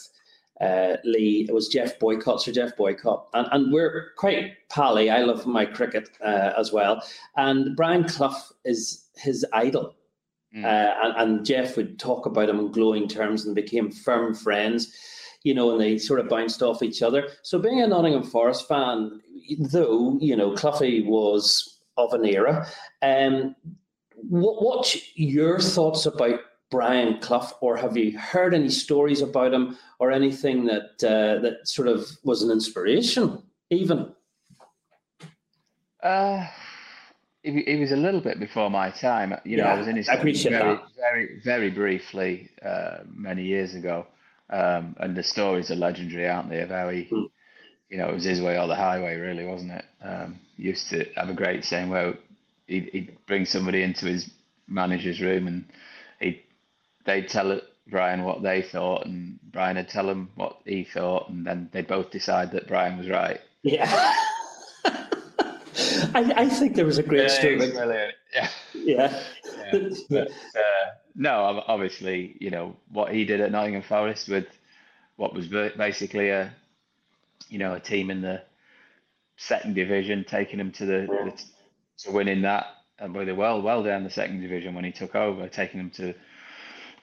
uh, Lee, it was Jeff Boycott, Sir Jeff Boycott. And, and we're quite pally. I love my cricket uh, as well. And Brian Clough is his idol. Mm. Uh, and, and Jeff would talk about him in glowing terms and became firm friends, you know, and they sort of bounced off each other. So being a Nottingham Forest fan, though, you know, Cloughy was of an era. Um, what, what's your thoughts about Brian Clough, or have you heard any stories about him or anything that uh, that sort of was an inspiration even? Uh He, he was a little bit before my time. You know, yeah, I was in his very, that. very, very briefly uh, many years ago. Um, and the stories are legendary, aren't they? Of how he, mm. you know, it was his way or the highway, really, wasn't it? Um, he used to have a great saying where he'd, he'd bring somebody into his manager's room and he'd, they'd tell Brian what they thought and Brian would tell him what he thought, and then they'd both decide that Brian was right. Yeah. I, I think there was a great story. Yeah, yeah. yeah. yeah. But, uh, no, obviously, you know what he did at Nottingham Forest with what was basically a, you know, a team in the second division, taking him to the, yeah. the to winning that, and really well, well down the second division when he took over, taking him to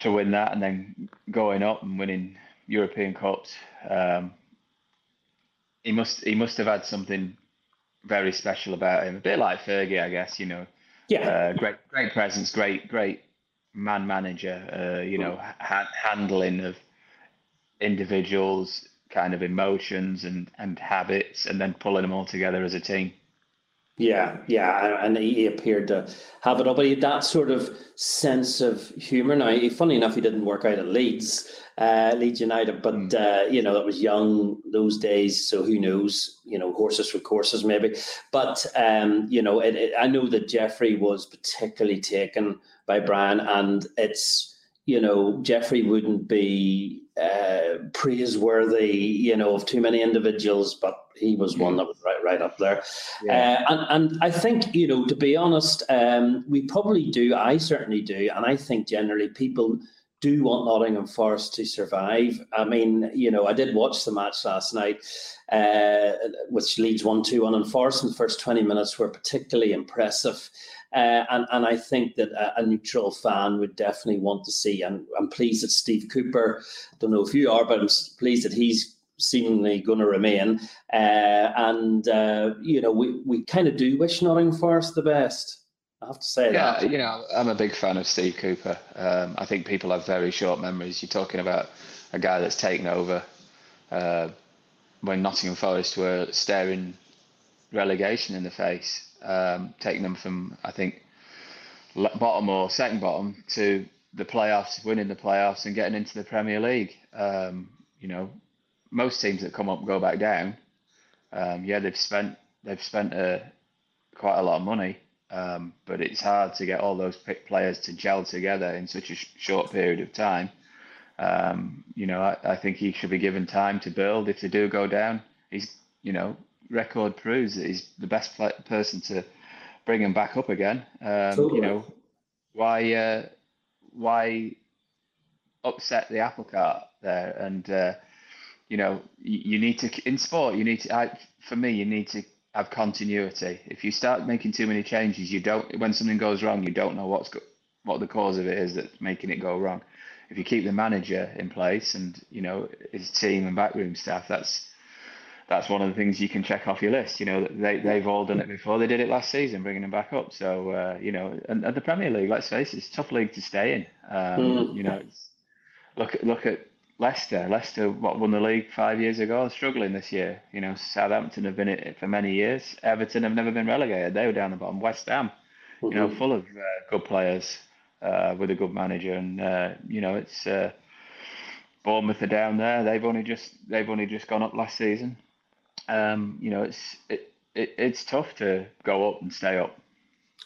to win that, and then going up and winning European Cups. Um, he must he must have had something very special about him, a bit like Fergie, I guess, you know. Yeah. Uh, great, great presence, great, great man manager. Uh, you know, ha- handling of individuals, kind of emotions and and habits, and then pulling them all together as a team. Yeah, yeah, and he appeared to have it all, but he had that sort of sense of humour. Now, funny enough, he didn't work out at Leeds, uh, Leeds United, but, mm. uh, you know, that was young those days, so who knows, you know, horses for courses maybe. But, um, you know, it, it, I know that Jeffrey was particularly taken by Brian, and it's, you know, Jeffrey wouldn't be uh, praiseworthy, you know, of too many individuals, but he was one that was right, right up there. Yeah. Uh, and, and I think, you know, to be honest, um, we probably do, I certainly do, and I think generally people do want Nottingham Forest to survive. I mean, you know, I did watch the match last night, uh, which Leeds one two one, and Forest in the first twenty minutes were particularly impressive. Uh, and, and I think that a, a neutral fan would definitely want to see, and I'm pleased that Steve Cooper, don't know if you are, but I'm pleased that he's seemingly going to remain. Uh, and, uh, you know, we, we kind of do wish Nottingham Forest the best. I have to say yeah, that. Yeah, you know, I'm a big fan of Steve Cooper. Um, I think people have very short memories. You're talking about a guy that's taken over uh, when Nottingham Forest were staring relegation in the face. Um, taking them from, I think, bottom or second bottom to the playoffs, winning the playoffs and getting into the Premier League. Um, you know, most teams that come up go back down. Um, yeah, they've spent they've spent uh, quite a lot of money, um, but it's hard to get all those players to gel together in such a sh- short period of time. Um, you know, I, I think he should be given time to build. If they do go down, he's, you know, record proves that he's the best play- person to bring him back up again. Um, totally. You know, why uh, why upset the apple cart there? And uh, you know, you, you need to in sport. You need to, I, for me, you need to have continuity. If you start making too many changes, you don't. When something goes wrong, you don't know what's go- what the cause of it is that's making it go wrong. If you keep the manager in place and you know his team and backroom staff, that's that's one of the things you can check off your list. You know, they, they've all done it before. They did it last season, bringing them back up. So, uh, you know, and, and the Premier League, let's face it, it's a tough league to stay in. Um, mm. You know, it's, look, look at Leicester. Leicester, what won the league five years ago, struggling this year. You know, Southampton have been in it for many years. Everton have never been relegated. They were down the bottom. West Ham, mm-hmm. you know, full of uh, good players uh, with a good manager. And, uh, you know, it's uh, Bournemouth are down there. They've only just they've only just gone up last season. Um, you know, it's it, it it's tough to go up and stay up.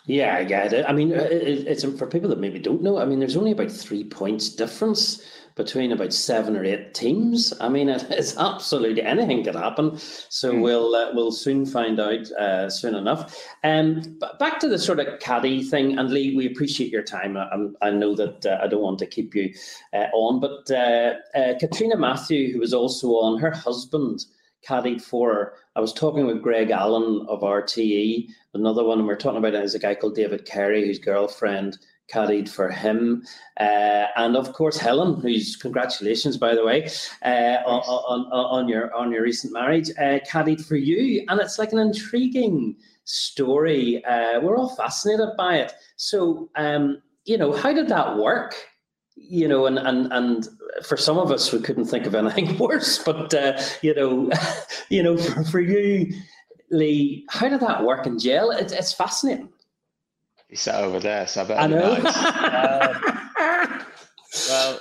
Yeah, I get it. I mean, it, it's for people that maybe don't know. I mean, there's only about three points difference between about seven or eight teams. I mean, it, it's absolutely anything could happen. So mm. we'll uh, we'll soon find out uh, soon enough. Um, but back to the sort of caddy thing, and Lee, we appreciate your time. I, I know that uh, I don't want to keep you uh, on, but uh, uh, Katrina Matthew, who was also on, her husband caddied for her. I was talking with Greg Allen of R T E, another one, and we we're talking about it is a guy called David Carey, whose girlfriend caddied for him. Uh, and of course, Helen, who's, congratulations, by the way, uh, on, on, on your on your recent marriage, uh, caddied for you. And it's like an intriguing story. Uh, we're all fascinated by it. So, um, you know, how did that work? You know, and, and, and for some of us, we couldn't think of anything worse. But uh, you know, you know, for, for you, Lee, how did that work in jail? It, it's fascinating. He sat over there, so I bet. I know. Nice. um, well,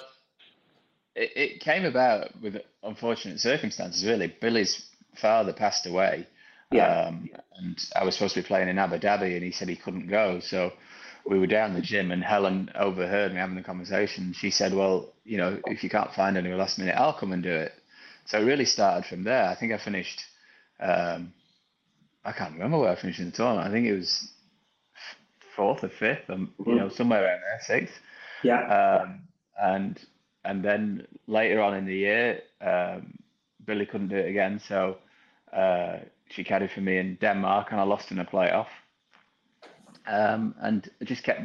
it, it came about with unfortunate circumstances. Really, Billy's father passed away, yeah. um, and I was supposed to be playing in Abu Dhabi, and he said he couldn't go, so. We were down the gym and Helen overheard me having the conversation. She said, well, you know, if you can't find anyone last minute, I'll come and do it. So it really started from there. I think I finished, um, I can't remember where I finished in the tournament. I think it was fourth or fifth, um, mm-hmm. you know, somewhere around there, sixth. Yeah. Um, and and then later on in the year, um, Billy couldn't do it again. So uh, she caddied for me in Denmark and I lost in a playoff. Um, and I just kept,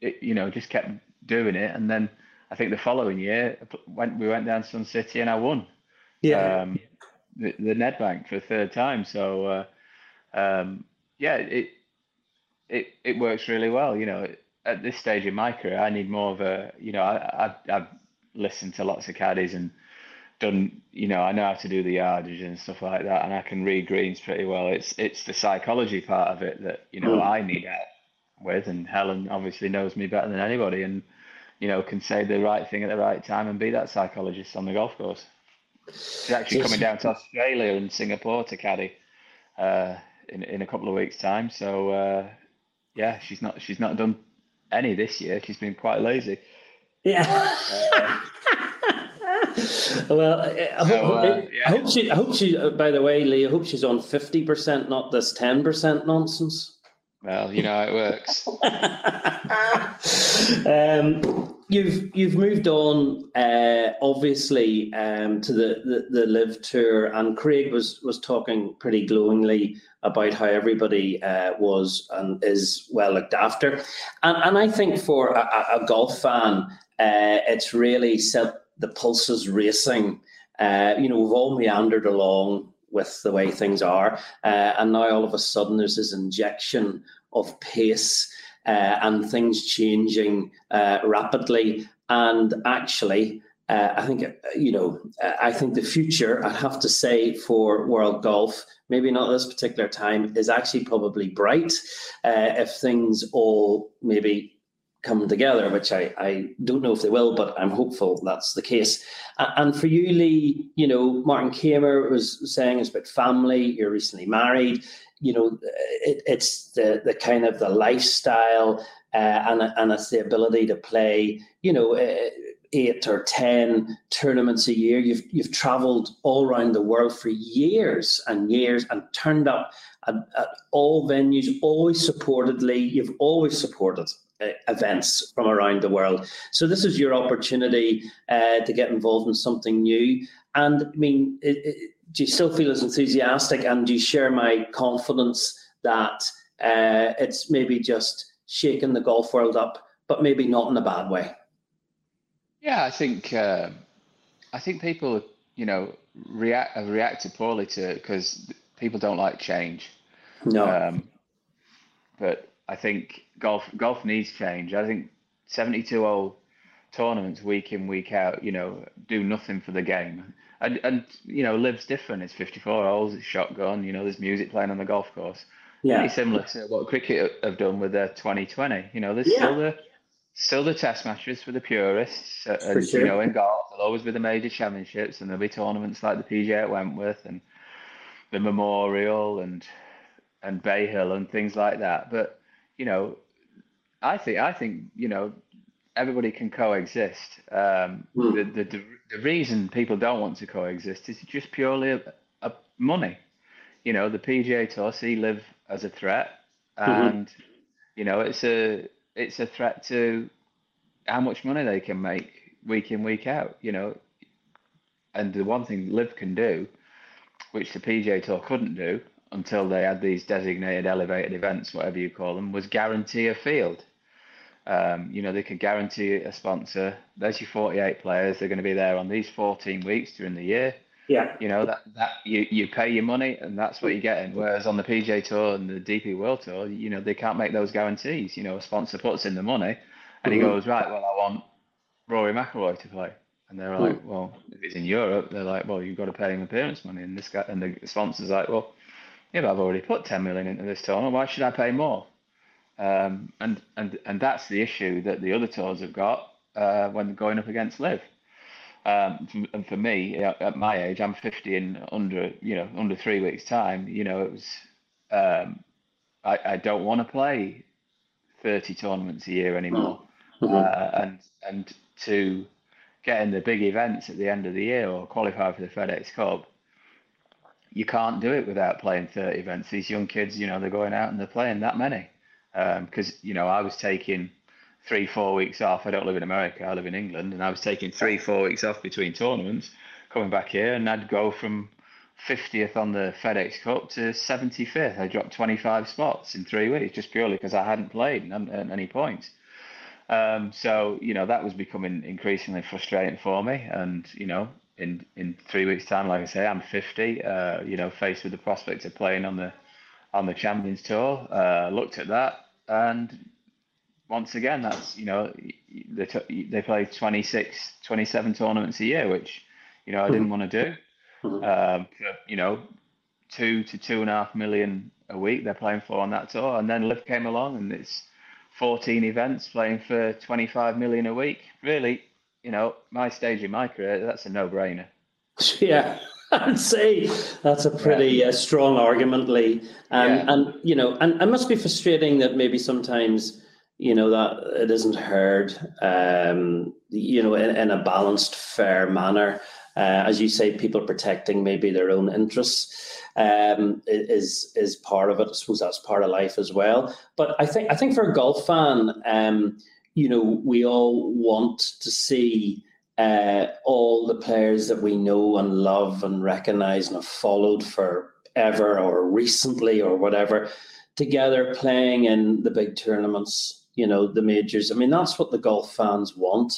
it, you know, just kept doing it. And then I think the following year, went, we went down to Sun City and I won. Yeah. Um, the, the Nedbank for a third time. So, uh, um, yeah, it, it it works really well. You know, at this stage in my career, I need more of a, you know, I, I, I've listened to lots of caddies and done, you know, I know how to do the yardage and stuff like that, and I can read greens pretty well. It's it's the psychology part of it that, you know, mm. I need help with, and Helen obviously knows me better than anybody and, you know, can say the right thing at the right time and be that psychologist on the golf course. She's actually coming down to Australia and Singapore to caddy uh, in in a couple of weeks' time. So uh, yeah, she's not she's not done any this year. She's been quite lazy. Yeah. Uh, Well, I hope, so, uh, yeah. I hope she. I hope she. By the way, Lee, I hope she's on fifty percent, not this ten percent nonsense. Well, you know how it works. um, you've you've moved on, uh, obviously, um, to the, the, the Live Tour, and Craig was was talking pretty glowingly about how everybody uh, was and is well looked after, and and I think for a, a golf fan, uh, it's really set the pulses racing. Uh, you know, we've all meandered along with the way things are. Uh, and now all of a sudden there's this injection of pace uh, and things changing uh, rapidly. And actually, uh, I think, you know, I think the future, I have to say, for world golf, maybe not this particular time, is actually probably bright uh, if things all maybe come together, which I, I don't know if they will, but I'm hopeful that's the case. And for you, Lee, you know, Martin Kamer was saying it's about family, you're recently married, you know, it, it's the, the kind of the lifestyle uh, and, and it's the ability to play, you know, uh, eight or ten tournaments a year. You've you've traveled all around the world for years and years and turned up at, at all venues, always supportedly, you've always supported events from around the world. So this is your opportunity uh, to get involved in something new. And I mean, it, it, do you still feel as enthusiastic, and do you share my confidence that uh, it's maybe just shaking the golf world up, but maybe not in a bad way? Yeah, I think uh, I think people, you know, react have reacted poorly to it because people don't like change. No. Um, but I think golf golf needs change. I think seventy-two hole tournaments week in, week out, you know, do nothing for the game. And, and you know, L I V's different. It's fifty-four holes, it's shotgun, you know, there's music playing on the golf course. Yeah. Pretty similar to what cricket have done with their twenty twenty. You know, there's yeah. still the still the test matches for the purists. Uh, for and, sure. You know, in golf, there'll always be the major championships, and there'll be tournaments like the P G A at Wentworth and the Memorial and and Bay Hill and things like that. But, you know, I think, I think you know, everybody can coexist. Um, mm. the, the the reason people don't want to coexist is just purely a, a money. You know, the P G A Tour see L I V as a threat, and mm-hmm. you know, it's a it's a threat to how much money they can make week in, week out. You know, and the one thing L I V can do, which the P G A Tour couldn't do until they had these designated elevated events, whatever you call them, was guarantee a field. Um, you know, they could guarantee a sponsor. There's your forty-eight players. They're going to be there on these fourteen weeks during the year. Yeah. You know, that, that you, you pay your money and that's what you're getting. Whereas on the P G A Tour and the D P World Tour, you know, they can't make those guarantees. You know, a sponsor puts in the money and he mm-hmm. goes, right, well, I want Rory McIlroy to play. And they're like, mm-hmm. well, if it's in Europe, they're like, well, you've got to pay him appearance money. And this guy, and the sponsor's like, well, yeah, but I've already put ten million into this tournament. Why should I pay more? Um, and, and and that's the issue that the other tours have got uh, when going up against L I V. Um, and for me, you know, at my age, I'm fifty in under, you know, under three weeks time. You know, it was um, I, I don't want to play thirty tournaments a year anymore. Mm-hmm. Uh, and and to get in the big events at the end of the year or qualify for the FedEx Cup, you can't do it without playing thirty events. These young kids, you know, they're going out and they're playing that many. Because, um, you know, I was taking three, four weeks off. I don't live in America. I live in England. And I was taking three, four weeks off between tournaments, coming back here. And I'd go from fiftieth on the FedEx Cup to seventy-fifth. I dropped twenty-five spots in three weeks just purely because I hadn't played and hadn't earned any points. Um, so, you know, that was becoming increasingly frustrating for me. And, you know, in, in three weeks' time, like I say, I'm fifty, uh, you know, faced with the prospect of playing on the on the Champions Tour, uh, looked at that, and once again, that's, you know, they t- they play twenty-six, twenty-seven tournaments a year, which, you know, I didn't want to do. Um, you know, two to two and a half million a week they're playing for on that tour, and then L I V came along, and it's fourteen events playing for twenty-five million a week. Really, you know, my stage in my career, that's a no-brainer. Yeah. And see, that's a pretty uh, strong argument, Lee. Um, yeah. And, you know, and it must be frustrating that maybe sometimes, you know, that it isn't heard, um, you know, in, in a balanced, fair manner. Uh, as you say, people protecting maybe their own interests um, is is part of it. I suppose that's part of life as well. But I think I think for a golf fan, um, you know, we all want to see Uh, all the players that we know and love and recognise and have followed forever or recently or whatever, together playing in the big tournaments, you know, the majors. I mean, that's what the golf fans want,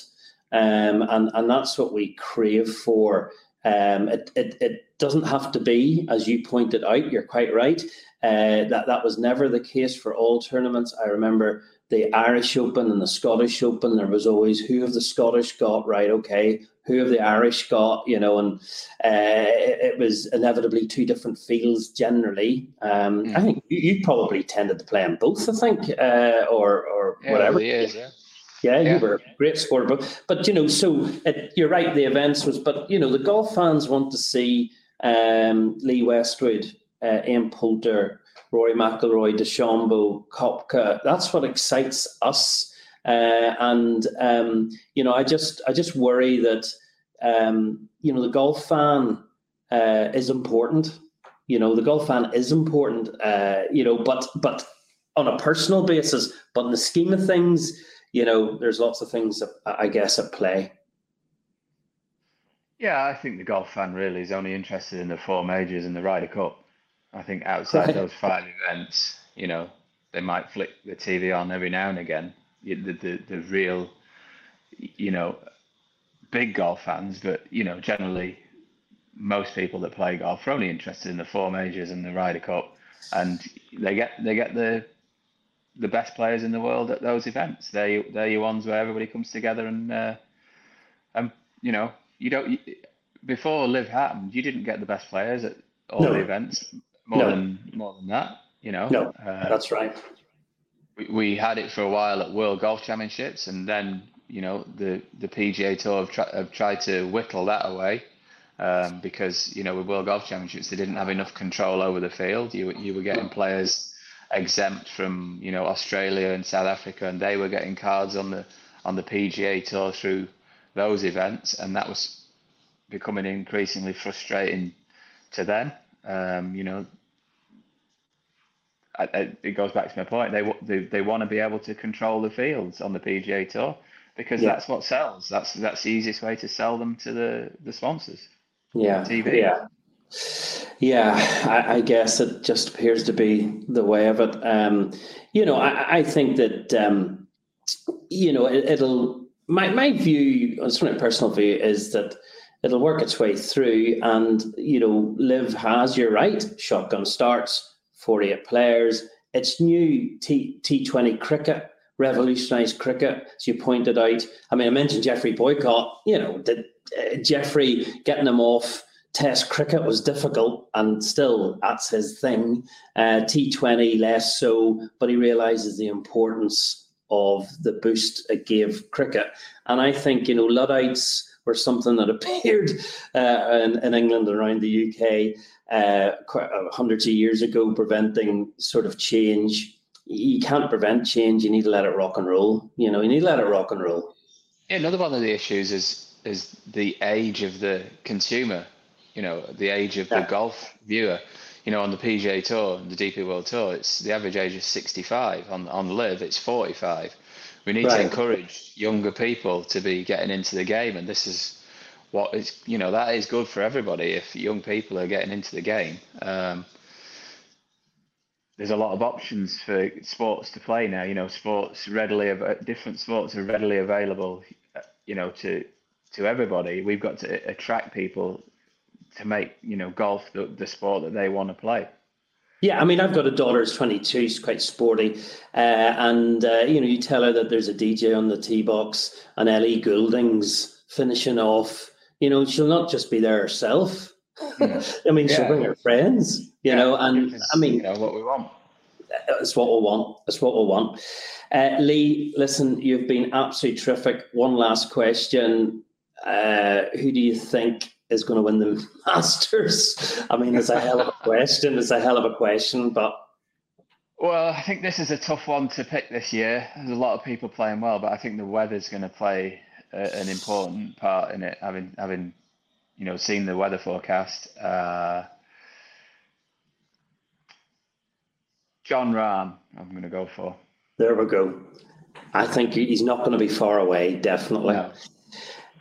um, and, and that's what we crave for. Um, it, it, it doesn't have to be, as you pointed out, you're quite right, uh, that, that was never the case for all tournaments. I remember the Irish Open and the Scottish Open, there was always, who have the Scottish got? Right, okay. Who have the Irish got? You know, and uh, it, it was inevitably two different fields generally. Um, mm. I think you, you probably tended to play on both, I think, uh, or or yeah, whatever. Is, yeah. Yeah, yeah, you were a great sport. But, but you know, so it, you're right, the events was, but, you know, the golf fans want to see um, Lee Westwood, uh, Ian Poulter, Rory McIlroy, DeChambeau, Kopka. That's what excites us, uh, and um, you know, I just, I just worry that um, you know, the golf fan uh, is important. You know, the golf fan is important. Uh, you know, but but on a personal basis, but in the scheme of things, you know, there's lots of things that, I guess, at play. Yeah, I think the golf fan really is only interested in the four majors and the Ryder Cup. I think outside right. those five events, you know, they might flick the T V on every now and again. The, the, the real, you know, big golf fans, but, you know, generally most people that play golf are only interested in the four majors and the Ryder Cup, and they get they get the the best players in the world at those events. They they're your ones where everybody comes together, and uh, and you know you don't. You, before Live happened, you didn't get the best players at all no. the events. More no. than more than that, you know. No, uh, that's right. We, we had it for a while at World Golf Championships, and then you know the the P G A Tour have, tri- have tried to whittle that away. Um, because, you know, with World Golf Championships, they didn't have enough control over the field. You you were getting players exempt from, you know, Australia and South Africa, and they were getting cards on the on the P G A Tour through those events, and that was becoming increasingly frustrating to them. Um, you know, I, I, it goes back to my point. They they they want to be able to control the fields on the P G A Tour because yeah. that's what sells. That's that's the easiest way to sell them to the, the sponsors. Yeah, T V. yeah, yeah. I, I guess it just appears to be the way of it. Um, you know, I, I think that um, you know it, it'll. My my view, it's my personal view, is that it'll work its way through, and you know, Liv has, you're right. Shotgun starts, forty-eight players. It's new T T twenty cricket. Revolutionised cricket, as you pointed out. I mean, I mentioned Geoffrey Boycott. You know, did, uh, Geoffrey getting him off Test cricket was difficult, and still that's his thing. Uh, T twenty less so, but he realises the importance of the boost it gave cricket. And I think, you know, Luddites were something that appeared uh, in, in England and around the U K uh, hundreds of years ago, preventing sort of change. You can't prevent change. You need to let it rock and roll. You know, you need to let it rock and roll. Yeah, another one of the issues is is the age of the consumer. You know, the age of yeah. the golf viewer. You know, on the P G A Tour and the D P World Tour, it's the average age is sixty-five. On on Live, it's forty-five. We need right. to encourage younger people to be getting into the game, and this is what is. You know, that is good for everybody if young people are getting into the game. Um, There's a lot of options for sports to play now. You know, sports readily different sports are readily available. You know, to to everybody. We've got to attract people to make you know golf the, the sport that they want to play. Yeah, I mean, I've got a daughter who's twenty-two. She's quite sporty, uh, and uh, you know, you tell her that there's a D J on the tee box and Ellie Goulding's finishing off. You know, she'll not just be there herself. Yeah. I mean, yeah. she'll bring her friends. You yeah, know, and is, I mean, you know, what we want. It's what we want. It's what we want. Uh, Lee, listen, you've been absolutely terrific. One last question. Uh, who do you think is going to win the Masters? I mean, it's a hell of a question. It's a hell of a question, but. Well, I think this is a tough one to pick this year. There's a lot of people playing well, but I think the weather's going to play a, an important part in it. Having, having, you know, seen the weather forecast, uh, John Rahm, I'm going to go for. There we go. I think he's not going to be far away, definitely. No.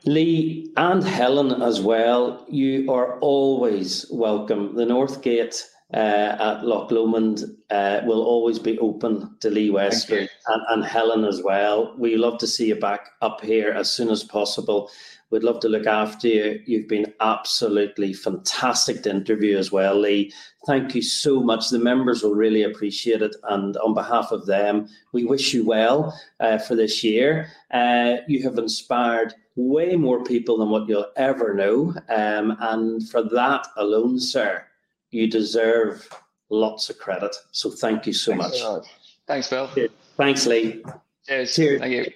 Lee and Helen as well, you are always welcome. The North Gate uh, at Loch Lomond uh, will always be open to Lee Westwood and, and Helen as well. We love to see you back up here as soon as possible. We'd love to look after you. You've been absolutely fantastic to interview as well, Lee. Thank you so much. The members will really appreciate it. And on behalf of them, we wish you well uh, for this year. Uh, you have inspired way more people than what you'll ever know. Um, and for that alone, sir, you deserve lots of credit. So thank you so Thanks much. So much. Thanks, Bill. Thanks, Lee. Cheers. Cheers. Thank you.